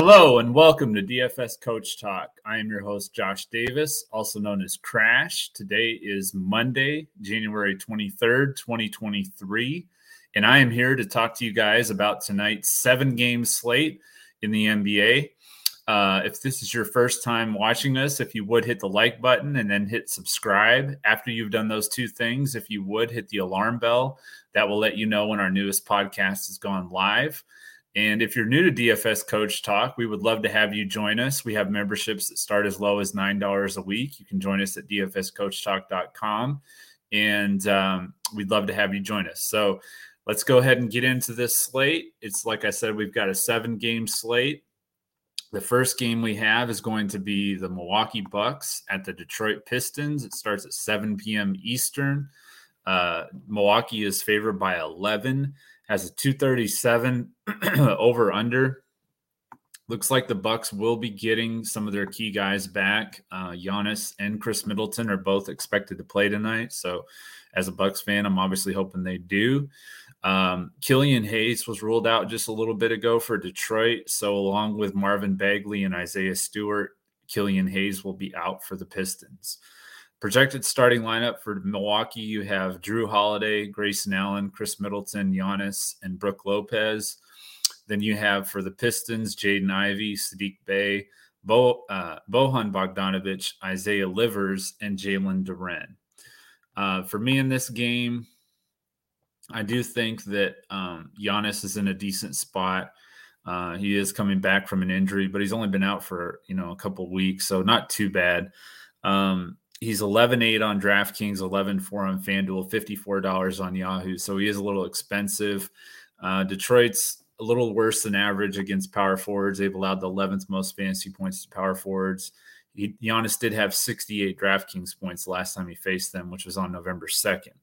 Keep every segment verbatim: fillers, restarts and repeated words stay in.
Hello and welcome to D F S Coach Talk. I am your host, Josh Davis, also known as Crash. Today is Monday, January twenty-third, twenty twenty-three, and I am here to talk to you guys about tonight's seven-game slate in the N B A. Uh, if this is your first time watching us, if you would hit the like button and then hit subscribe. After you've done those two things, if you would hit the alarm bell, that will let you know when our newest podcast has gone live. And if you're new to D F S Coach Talk, we would love to have you join us. We have memberships that start as low as nine dollars a week. You can join us at d f s coach talk dot com, and um, we'd love to have you join us. So let's go ahead and get into this slate. It's like I said, we've got a seven-game slate. The first game we have is going to be the Milwaukee Bucks at the Detroit Pistons. It starts at seven p.m. Eastern. Uh, Milwaukee is favored by eleven. Has a two thirty-seven over under. Looks like the Bucks will be getting some of their key guys back. Uh, Giannis and Chris Middleton are both expected to play tonight. So as a Bucks fan, I'm obviously hoping they do. Um, Killian Hayes was ruled out just a little bit ago for Detroit. So along with Marvin Bagley and Isaiah Stewart, Killian Hayes will be out for the Pistons. Projected starting lineup for Milwaukee, you have Drew Holiday, Grayson Allen, Chris Middleton, Giannis, and Brooke Lopez. Then you have for the Pistons, Jaden Ivey, Sadiq Bey, Bo, uh, Bojan Bogdanovic, Isaiah Livers, and Jalen Duren. Uh, for me in this game, I do think that um, Giannis is in a decent spot. Uh, he is coming back from an injury, but he's only been out for you know a couple weeks, so not too bad. Um, He's eleven eight on DraftKings, eleven four on FanDuel, fifty-four dollars on Yahoo. So he is a little expensive. Uh, Detroit's a little worse than average against power forwards. They've allowed the eleventh most fantasy points to power forwards. He, Giannis did have sixty-eight DraftKings points last time he faced them, which was on November second.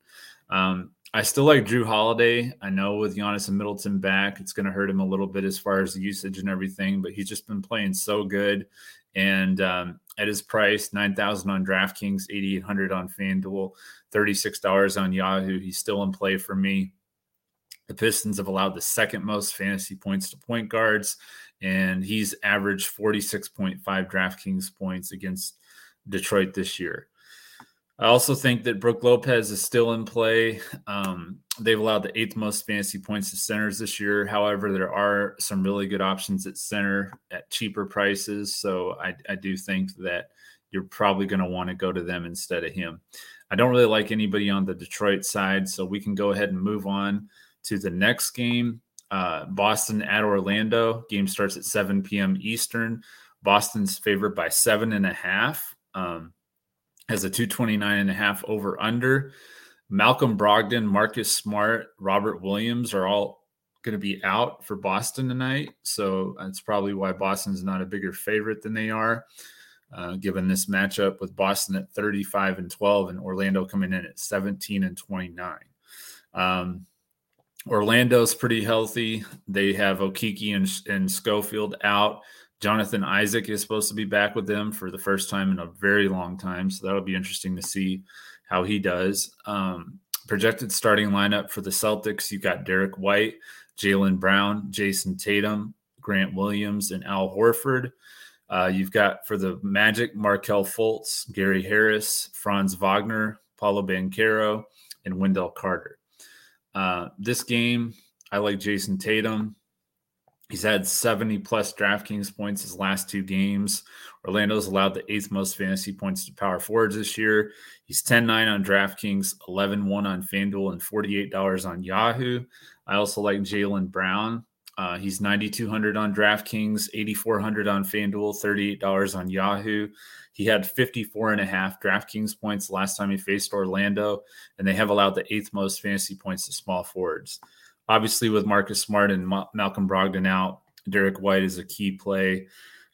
Um, I still like Drew Holiday. I know with Giannis and Middleton back, it's going to hurt him a little bit as far as the usage and everything, but he's just been playing so good. And um, at his price, nine thousand dollars on DraftKings, eighty-eight hundred dollars on FanDuel, thirty-six dollars on Yahoo. He's still in play for me. The Pistons have allowed the second most fantasy points to point guards, and he's averaged forty-six point five DraftKings points against Detroit this year. I also think that Brooke Lopez is still in play. Um, they've allowed the eighth most fantasy points to centers this year. However, there are some really good options at center at cheaper prices. So I, I do think that you're probably going to want to go to them instead of him. I don't really like anybody on the Detroit side, so we can go ahead and move on to the next game. Uh, Boston at Orlando. Game starts at seven p.m. Eastern. Boston's favored by seven and a half. Um, Has a two twenty-nine and a half over under. Malcolm Brogdon, Marcus Smart, Robert Williams are all going to be out for Boston tonight. So that's probably why Boston's not a bigger favorite than they are, uh, given this matchup with Boston at thirty-five and twelve and Orlando coming in at seventeen and twenty-nine. Um, Orlando's pretty healthy. They have Okiki and, and Schofield out. Jonathan Isaac is supposed to be back with them for the first time in a very long time, so that'll be interesting to see how he does. Um, projected starting lineup for the Celtics, you've got Derek White, Jaylen Brown, Jason Tatum, Grant Williams, and Al Horford. Uh, you've got for the Magic, Markel Fultz, Gary Harris, Franz Wagner, Paolo Banchero, and Wendell Carter. Uh, this game, I like Jason Tatum. He's had seventy-plus DraftKings points his last two games. Orlando's allowed the eighth most fantasy points to power forwards this year. He's ten nine on DraftKings, eleven one on FanDuel, and forty-eight dollars on Yahoo. I also like Jaylen Brown. Uh, he's ninety-two hundred on DraftKings, eighty-four hundred on FanDuel, thirty-eight dollars on Yahoo. He had fifty-four and a half DraftKings points last time he faced Orlando, and they have allowed the eighth most fantasy points to small forwards. Obviously, with Marcus Smart and Ma- Malcolm Brogdon out, Derek White is a key play.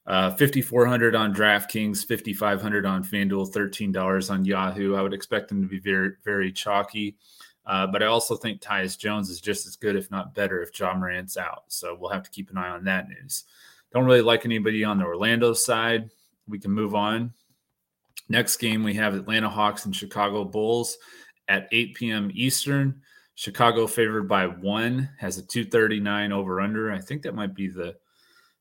Uh, fifty-four hundred on DraftKings, fifty-five hundred on FanDuel, thirteen dollars on Yahoo. I would expect him to be very, very chalky. Uh, but I also think Tyus Jones is just as good, if not better, if John Morant's out. So we'll have to keep an eye on that news. Don't really like anybody on the Orlando side. We can move on. Next game, we have Atlanta Hawks and Chicago Bulls at eight p.m. Eastern. Chicago favored by one, has a two thirty-nine over under. I think that might be the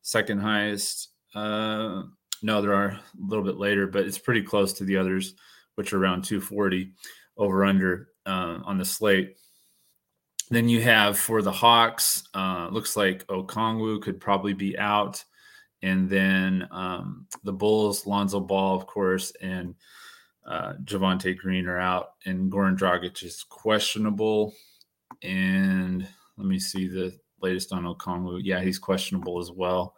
second highest. Uh, no, there are a little bit later, but it's pretty close to the others, which are around two forty over under uh, on the slate. Then you have for the Hawks, uh, looks like Okongwu could probably be out. And then um, the Bulls, Lonzo Ball, of course, and uh, Javonte Green are out. And Goran Dragic is questionable. And let me see the latest on Okongwu. Yeah, he's questionable as well.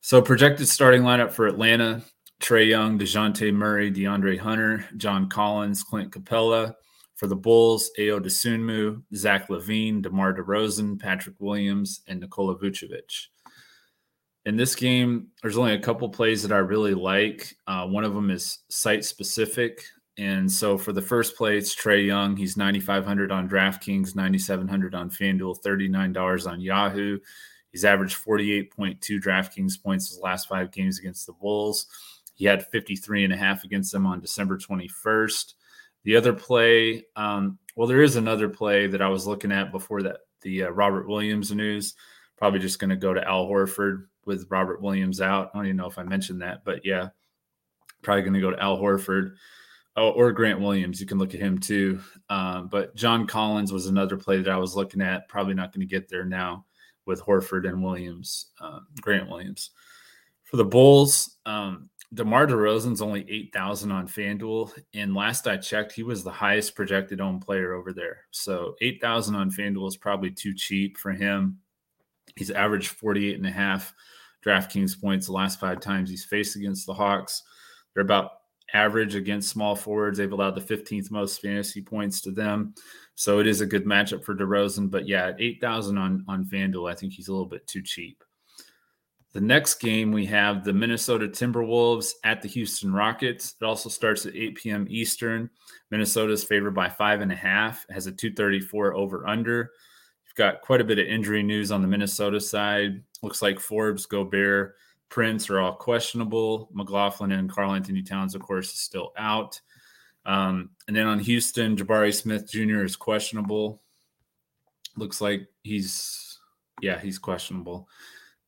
So projected starting lineup for Atlanta, Trae Young, DeJounte Murray, DeAndre Hunter, John Collins, Clint Capella. For the Bulls, Ayo Dosunmu, Zach LaVine, DeMar DeRozan, Patrick Williams, and Nikola Vucevic. In this game, there's only a couple plays that I really like. Uh, one of them is site-specific. And so for the first play, it's Trae Young. He's ninety-five hundred on DraftKings, ninety-seven hundred on FanDuel, thirty-nine dollars on Yahoo. He's averaged forty-eight point two DraftKings points his last five games against the Bulls. He had fifty-three and a half against them on December twenty-first. The other play, um, well, there is another play that I was looking at before that, the uh, Robert Williams news. Probably just going to go to Al Horford with Robert Williams out. I don't even know if I mentioned that, but yeah, probably going to go to Al Horford oh, or Grant Williams. You can look at him too. Um, but John Collins was another play that I was looking at. Probably not going to get there now with Horford and Williams, um, Grant Williams. For the Bulls, um, DeMar DeRozan's only eight thousand on FanDuel, and last I checked, he was the highest projected owned player over there. So eight thousand on FanDuel is probably too cheap for him. He's averaged forty-eight and a half DraftKings points the last five times he's faced against the Hawks. They're about average against small forwards. They've allowed the fifteenth most fantasy points to them. So it is a good matchup for DeRozan, but yeah, at eight thousand on, on FanDuel, I think he's a little bit too cheap. The next game we have the Minnesota Timberwolves at the Houston Rockets. It also starts at eight p.m. Eastern. Minnesota is favored by five and a half. It has a two thirty-four over under. You've got quite a bit of injury news on the Minnesota side. Looks like Forbes, Gobert, Prince are all questionable. McLaughlin and Karl Anthony Towns, of course, is still out. Um, and then on Houston, Jabari Smith Junior is questionable. Looks like he's, yeah, he's questionable.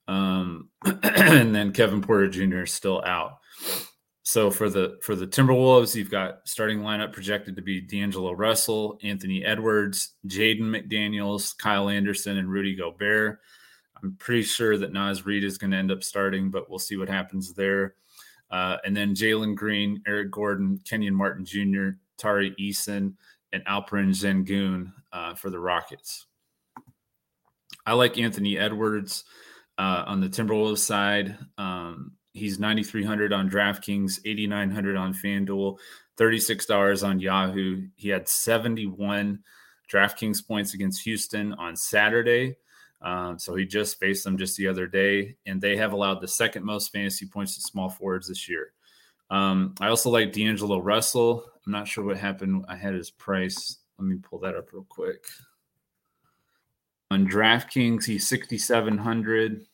Um, and then Kevin Porter Junior is still out. So for the for the Timberwolves, you've got starting lineup projected to be D'Angelo Russell, Anthony Edwards, Jaden McDaniels, Kyle Anderson, and Rudy Gobert. I'm pretty sure that Naz Reid is going to end up starting, but we'll see what happens there. Uh, and then Jalen Green, Eric Gordon, Kenyon Martin Junior, Tari Eason, and Alperen Sengun uh, for the Rockets. I like Anthony Edwards. Uh, on the Timberwolves side, um, he's ninety-three hundred on DraftKings, eighty-nine hundred on FanDuel, thirty-six dollars on Yahoo. He had seventy-one DraftKings points against Houston on Saturday. Um, so he just faced them just the other day, and they have allowed the second most fantasy points to small forwards this year. Um, I also like D'Angelo Russell. I'm not sure what happened. I had his price. Let me pull that up real quick. On DraftKings, he's sixty-seven hundred.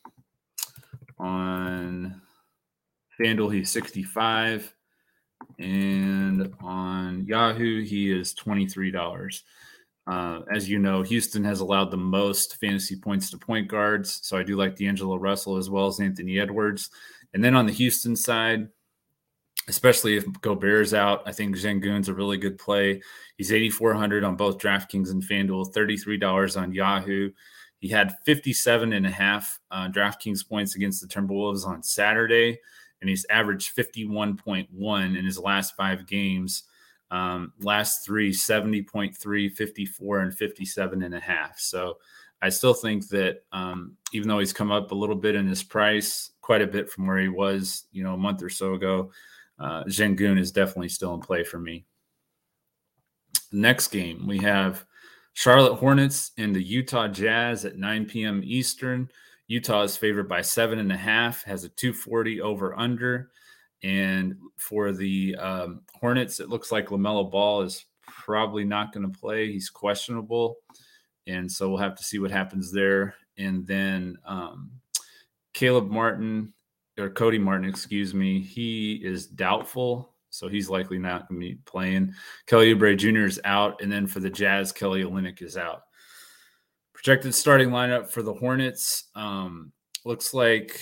On FanDuel, he's sixty-five. And on Yahoo, he is twenty-three dollars. Uh, as you know, Houston has allowed the most fantasy points to point guards. So I do like D'Angelo Russell as well as Anthony Edwards. And then on the Houston side, especially if Gobert's out, I think Sengun's a really good play. He's eighty-four hundred on both DraftKings and FanDuel, thirty-three dollars on Yahoo. He had fifty-seven and a half uh, DraftKings points against the Timberwolves on Saturday, and he's averaged fifty-one point one in his last five games. Um, last three, seventy point three, fifty-four, and fifty-seven and a half. So I still think that um, even though he's come up a little bit in his price, quite a bit from where he was, you know, a month or so ago, Uh, Sengun is definitely still in play for me. Next game, we have Charlotte Hornets and the Utah Jazz at nine p.m. Eastern. Utah is favored by seven and a half, has a two forty over under. And for the um, Hornets, it looks like LaMelo Ball is probably not going to play. He's questionable. And so we'll have to see what happens there. And then um, Caleb Martin or Cody Martin, excuse me, he is doubtful, so he's likely not going to be playing. Kelly Oubre Junior is out, and then for the Jazz, Kelly Olynyk is out. Projected starting lineup for the Hornets, um, looks like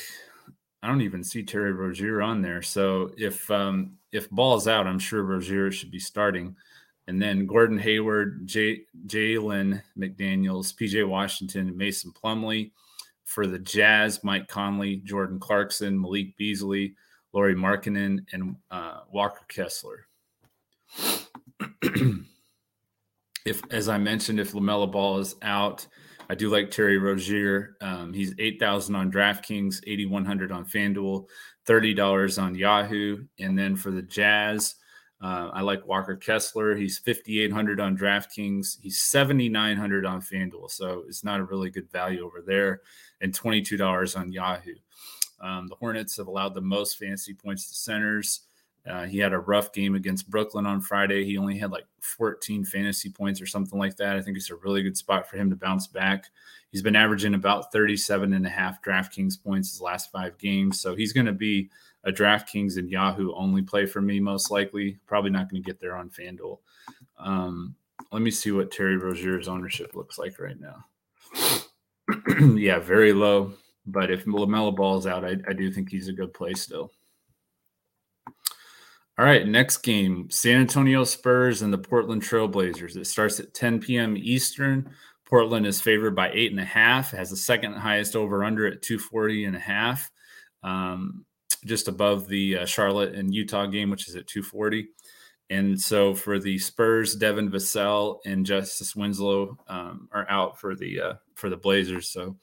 I don't even see Terry Rozier on there. So if um, if Ball's out, I'm sure Rozier should be starting. And then Gordon Hayward, J- Jalen McDaniels, P J Washington, Mason Plumlee. For the Jazz, Mike Conley, Jordan Clarkson, Malik Beasley, Lauri Markkanen, and uh, Walker Kessler. If, as I mentioned, if LaMelo Ball is out, I do like Terry Rozier. Um, he's eight thousand on DraftKings, eighty-one hundred on FanDuel, thirty dollars on Yahoo. And then for the Jazz, uh, I like Walker Kessler. He's fifty-eight hundred on DraftKings. He's seventy-nine hundred on FanDuel. So it's not a really good value over there. And twenty-two dollars on Yahoo. Um, the Hornets have allowed the most fantasy points to centers. Uh, he had a rough game against Brooklyn on Friday. He only had like fourteen fantasy points or something like that. I think it's a really good spot for him to bounce back. He's been averaging about thirty-seven and a half DraftKings points his last five games. So he's going to be a DraftKings and Yahoo only play for me, most likely. Probably not going to get there on FanDuel. Um, let me see what Terry Rozier's ownership looks like right now. Yeah, very low. But if LaMelo Ball's out, I, I do think he's a good play still. All right, next game, San Antonio Spurs and the Portland Trail Blazers. It starts at ten p.m. Eastern. Portland is favored by eight and a half, has the second highest over-under at two forty and a half, um, just above the uh, Charlotte and Utah game, which is at two forty. And so for the Spurs, Devin Vassell and Justice Winslow um, are out for the uh, for the Blazers. So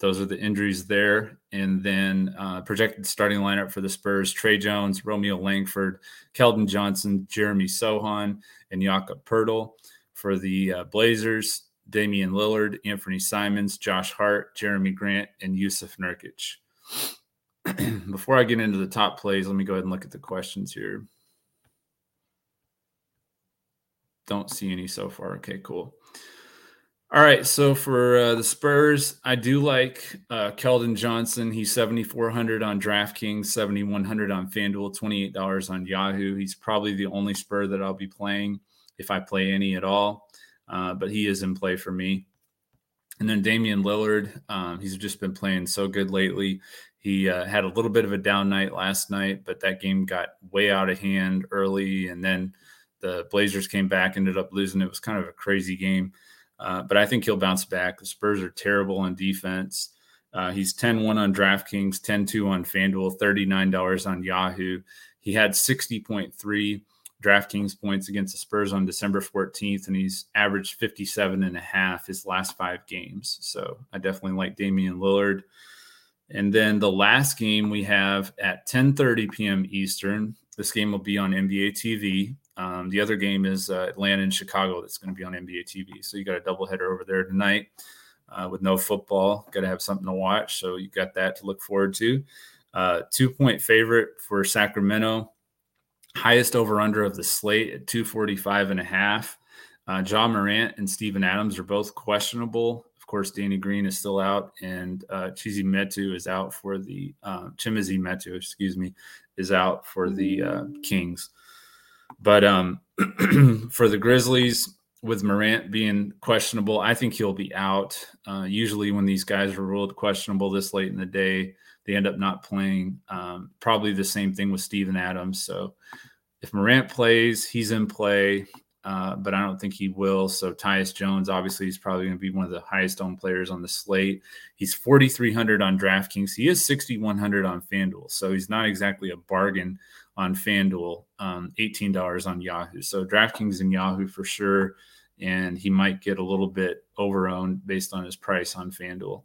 those are the injuries there. And then uh, projected starting lineup for the Spurs, Trey Jones, Romeo Langford, Keldon Johnson, Jeremy Sohan, and Jakob Poeltl. For the uh, Blazers, Damian Lillard, Anthony Simons, Josh Hart, Jeremy Grant, and Jusuf Nurkic. Before I get into the top plays, let me go ahead and look at the questions here. Don't see any so far. Okay, cool. All right, so for uh, the Spurs, I do like uh, Keldon Johnson. He's seventy-four hundred on DraftKings, seventy-one hundred on FanDuel, twenty-eight dollars on Yahoo. He's probably the only Spur that I'll be playing if I play any at all, uh, but he is in play for me. And then Damian Lillard, um, he's just been playing so good lately. He uh, had a little bit of a down night last night, but that game got way out of hand early, and then the Blazers came back, ended up losing. It was kind of a crazy game. Uh, but I think he'll bounce back. The Spurs are terrible on defense. Uh, he's ten one on DraftKings, ten two on FanDuel, thirty-nine dollars on Yahoo. He had sixty point three DraftKings points against the Spurs on December fourteenth, and he's averaged fifty-seven and a half his last five games. So I definitely like Damian Lillard. And then the last game we have at ten thirty p.m. Eastern. This game will be on N B A T V. Um, the other game is uh, Atlanta and Chicago. That's going to be on N B A T V. So you got a doubleheader over there tonight uh, with no football. Got to have something to watch. So you got that to look forward to. Uh, two-point favorite for Sacramento. Highest over-under of the slate at two forty-five and a half. Uh, Ja Morant and Steven Adams are both questionable. Of course, Danny Green is still out, and uh, Chizi Metu is out for the uh, – Chimezie Metu, excuse me, is out for the uh, Kings. But um, for the Grizzlies, with Morant being questionable, I think he'll be out. Uh, usually when these guys are ruled questionable this late in the day, they end up not playing. Um, probably the same thing with Steven Adams. So if Morant plays, he's in play, uh, but I don't think he will. So Tyus Jones, obviously, is probably going to be one of the highest owned players on the slate. He's forty-three hundred on DraftKings. He is sixty-one hundred on FanDuel, so he's not exactly a bargain on FanDuel, um, eighteen dollars on Yahoo. So DraftKings and Yahoo for sure. And he might get a little bit overowned based on his price on FanDuel.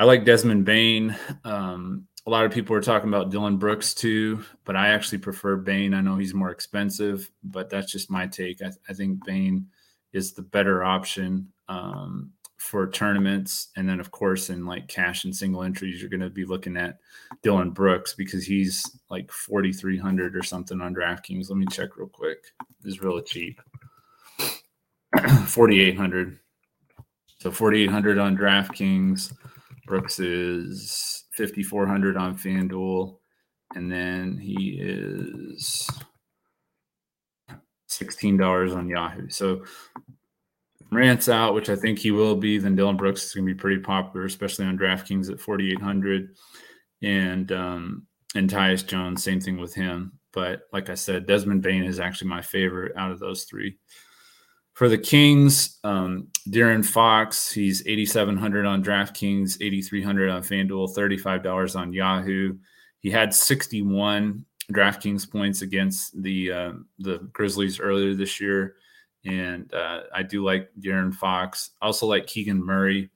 I like Desmond Bane. Um, a lot of people are talking about Dillon Brooks too, but I actually prefer Bane. I know he's more expensive, but that's just my take. I, th- I think Bane is the better option um, for tournaments. And then, of course, in like cash and single entries, you're going to be looking at Dillon Brooks because he's like forty-three hundred or something on DraftKings. Let me check real quick. It's really cheap. forty-eight hundred. So forty-eight hundred on DraftKings. Brooks is fifty-four hundred on FanDuel. And then he is sixteen dollars on Yahoo. So Morant's out, which I think he will be, then Dillon Brooks is going to be pretty popular, especially on DraftKings at forty-eight hundred. And um, and Tyus Jones, same thing with him. But like I said, Desmond Bane is actually my favorite out of those three. For the Kings, um, De'Aaron Fox, he's eighty-seven hundred on DraftKings, eighty-three hundred on FanDuel, thirty-five dollars on Yahoo. He had sixty-one DraftKings points against the uh, the Grizzlies earlier this year. And uh, I do like De'Aaron Fox. I also like Keegan Murray.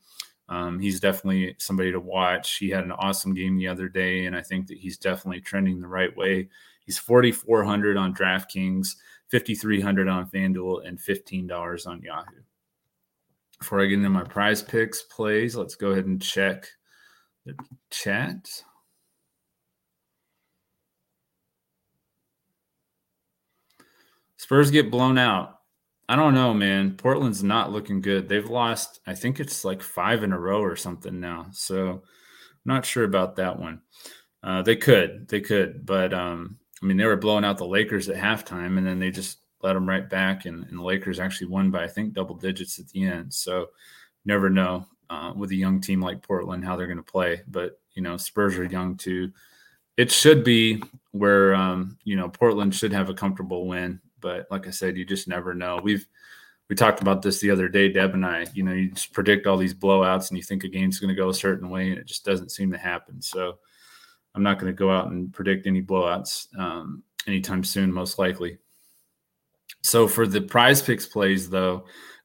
Um, he's definitely somebody to watch. He had an awesome game the other day, and I think that he's definitely trending the right way. He's forty-four hundred on DraftKings, fifty-three hundred on FanDuel, and fifteen dollars on Yahoo. Before I get into my prize picks plays, let's go ahead and check the chat. Spurs get blown out. I don't know, man. Portland's not looking good. They've lost, I think it's like five in a row or something now. So I'm not sure about that one. Uh, they could. They could. But, um, I mean, they were blowing out the Lakers at halftime, and then they just let them right back. And, and the Lakers actually won by, I think, double digits at the end. So never know uh, with a young team like Portland how they're going to play. But, you know, Spurs are young too. It should be where, um, you know, Portland should have a comfortable win. But like I said, you just never know. We've we talked about this the other day, Deb and I. You know, you just predict all these blowouts, and you think a game's going to go a certain way, and it just doesn't seem to happen. So I'm not going to go out and predict any blowouts um, anytime soon, most likely. So for the prize picks plays, though,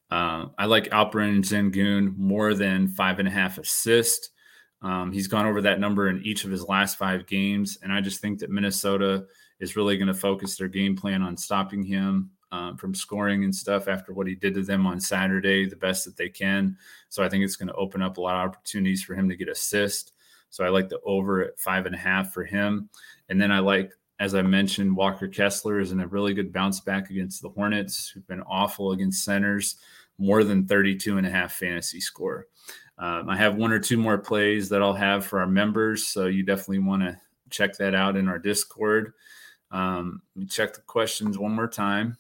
uh, I like Alperen Sengun more than five and a half assists. Um, he's gone over that number in each of his last five games, and I just think that Minnesota – is really going to focus their game plan on stopping him um, from scoring and stuff after what he did to them on Saturday, the best that they can. So I think it's going to open up a lot of opportunities for him to get assists. So I like the over at five and a half for him. And then I like, as I mentioned, Walker Kessler is in a really good bounce back against the Hornets, who've been awful against centers, more than thirty-two and a half fantasy score. Um, I have one or two more plays that I'll have for our members. So you definitely want to check that out in our Discord. Um, let me check the questions one more time.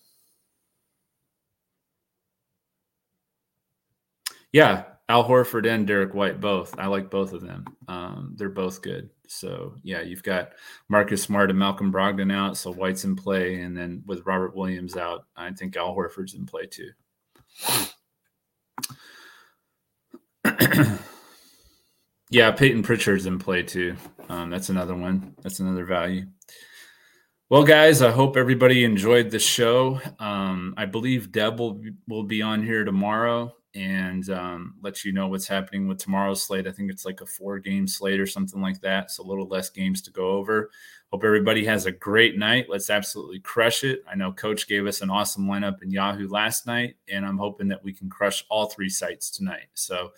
Yeah, Al Horford and Derek White both. I like both of them. Um, they're both good. So, yeah, you've got Marcus Smart and Malcolm Brogdon out, so White's in play. And then with Robert Williams out, I think Al Horford's in play too. Yeah, Peyton Pritchard's in play too. Um, that's another one. That's another value. Well, guys, I hope everybody enjoyed the show. Um, I believe Deb will, will be on here tomorrow and um, let you know what's happening with tomorrow's slate. I think it's like a four-game slate or something like that, so a little less games to go over. Hope everybody has a great night. Let's absolutely crush it. I know Coach gave us an awesome lineup in Yahoo last night, and I'm hoping that we can crush all three sites tonight. So hope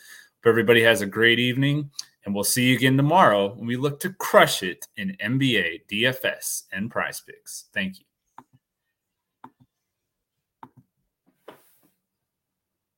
everybody has a great evening. And we'll see you again tomorrow when we look to crush it in N B A, D F S, and Prize Picks. Thank you.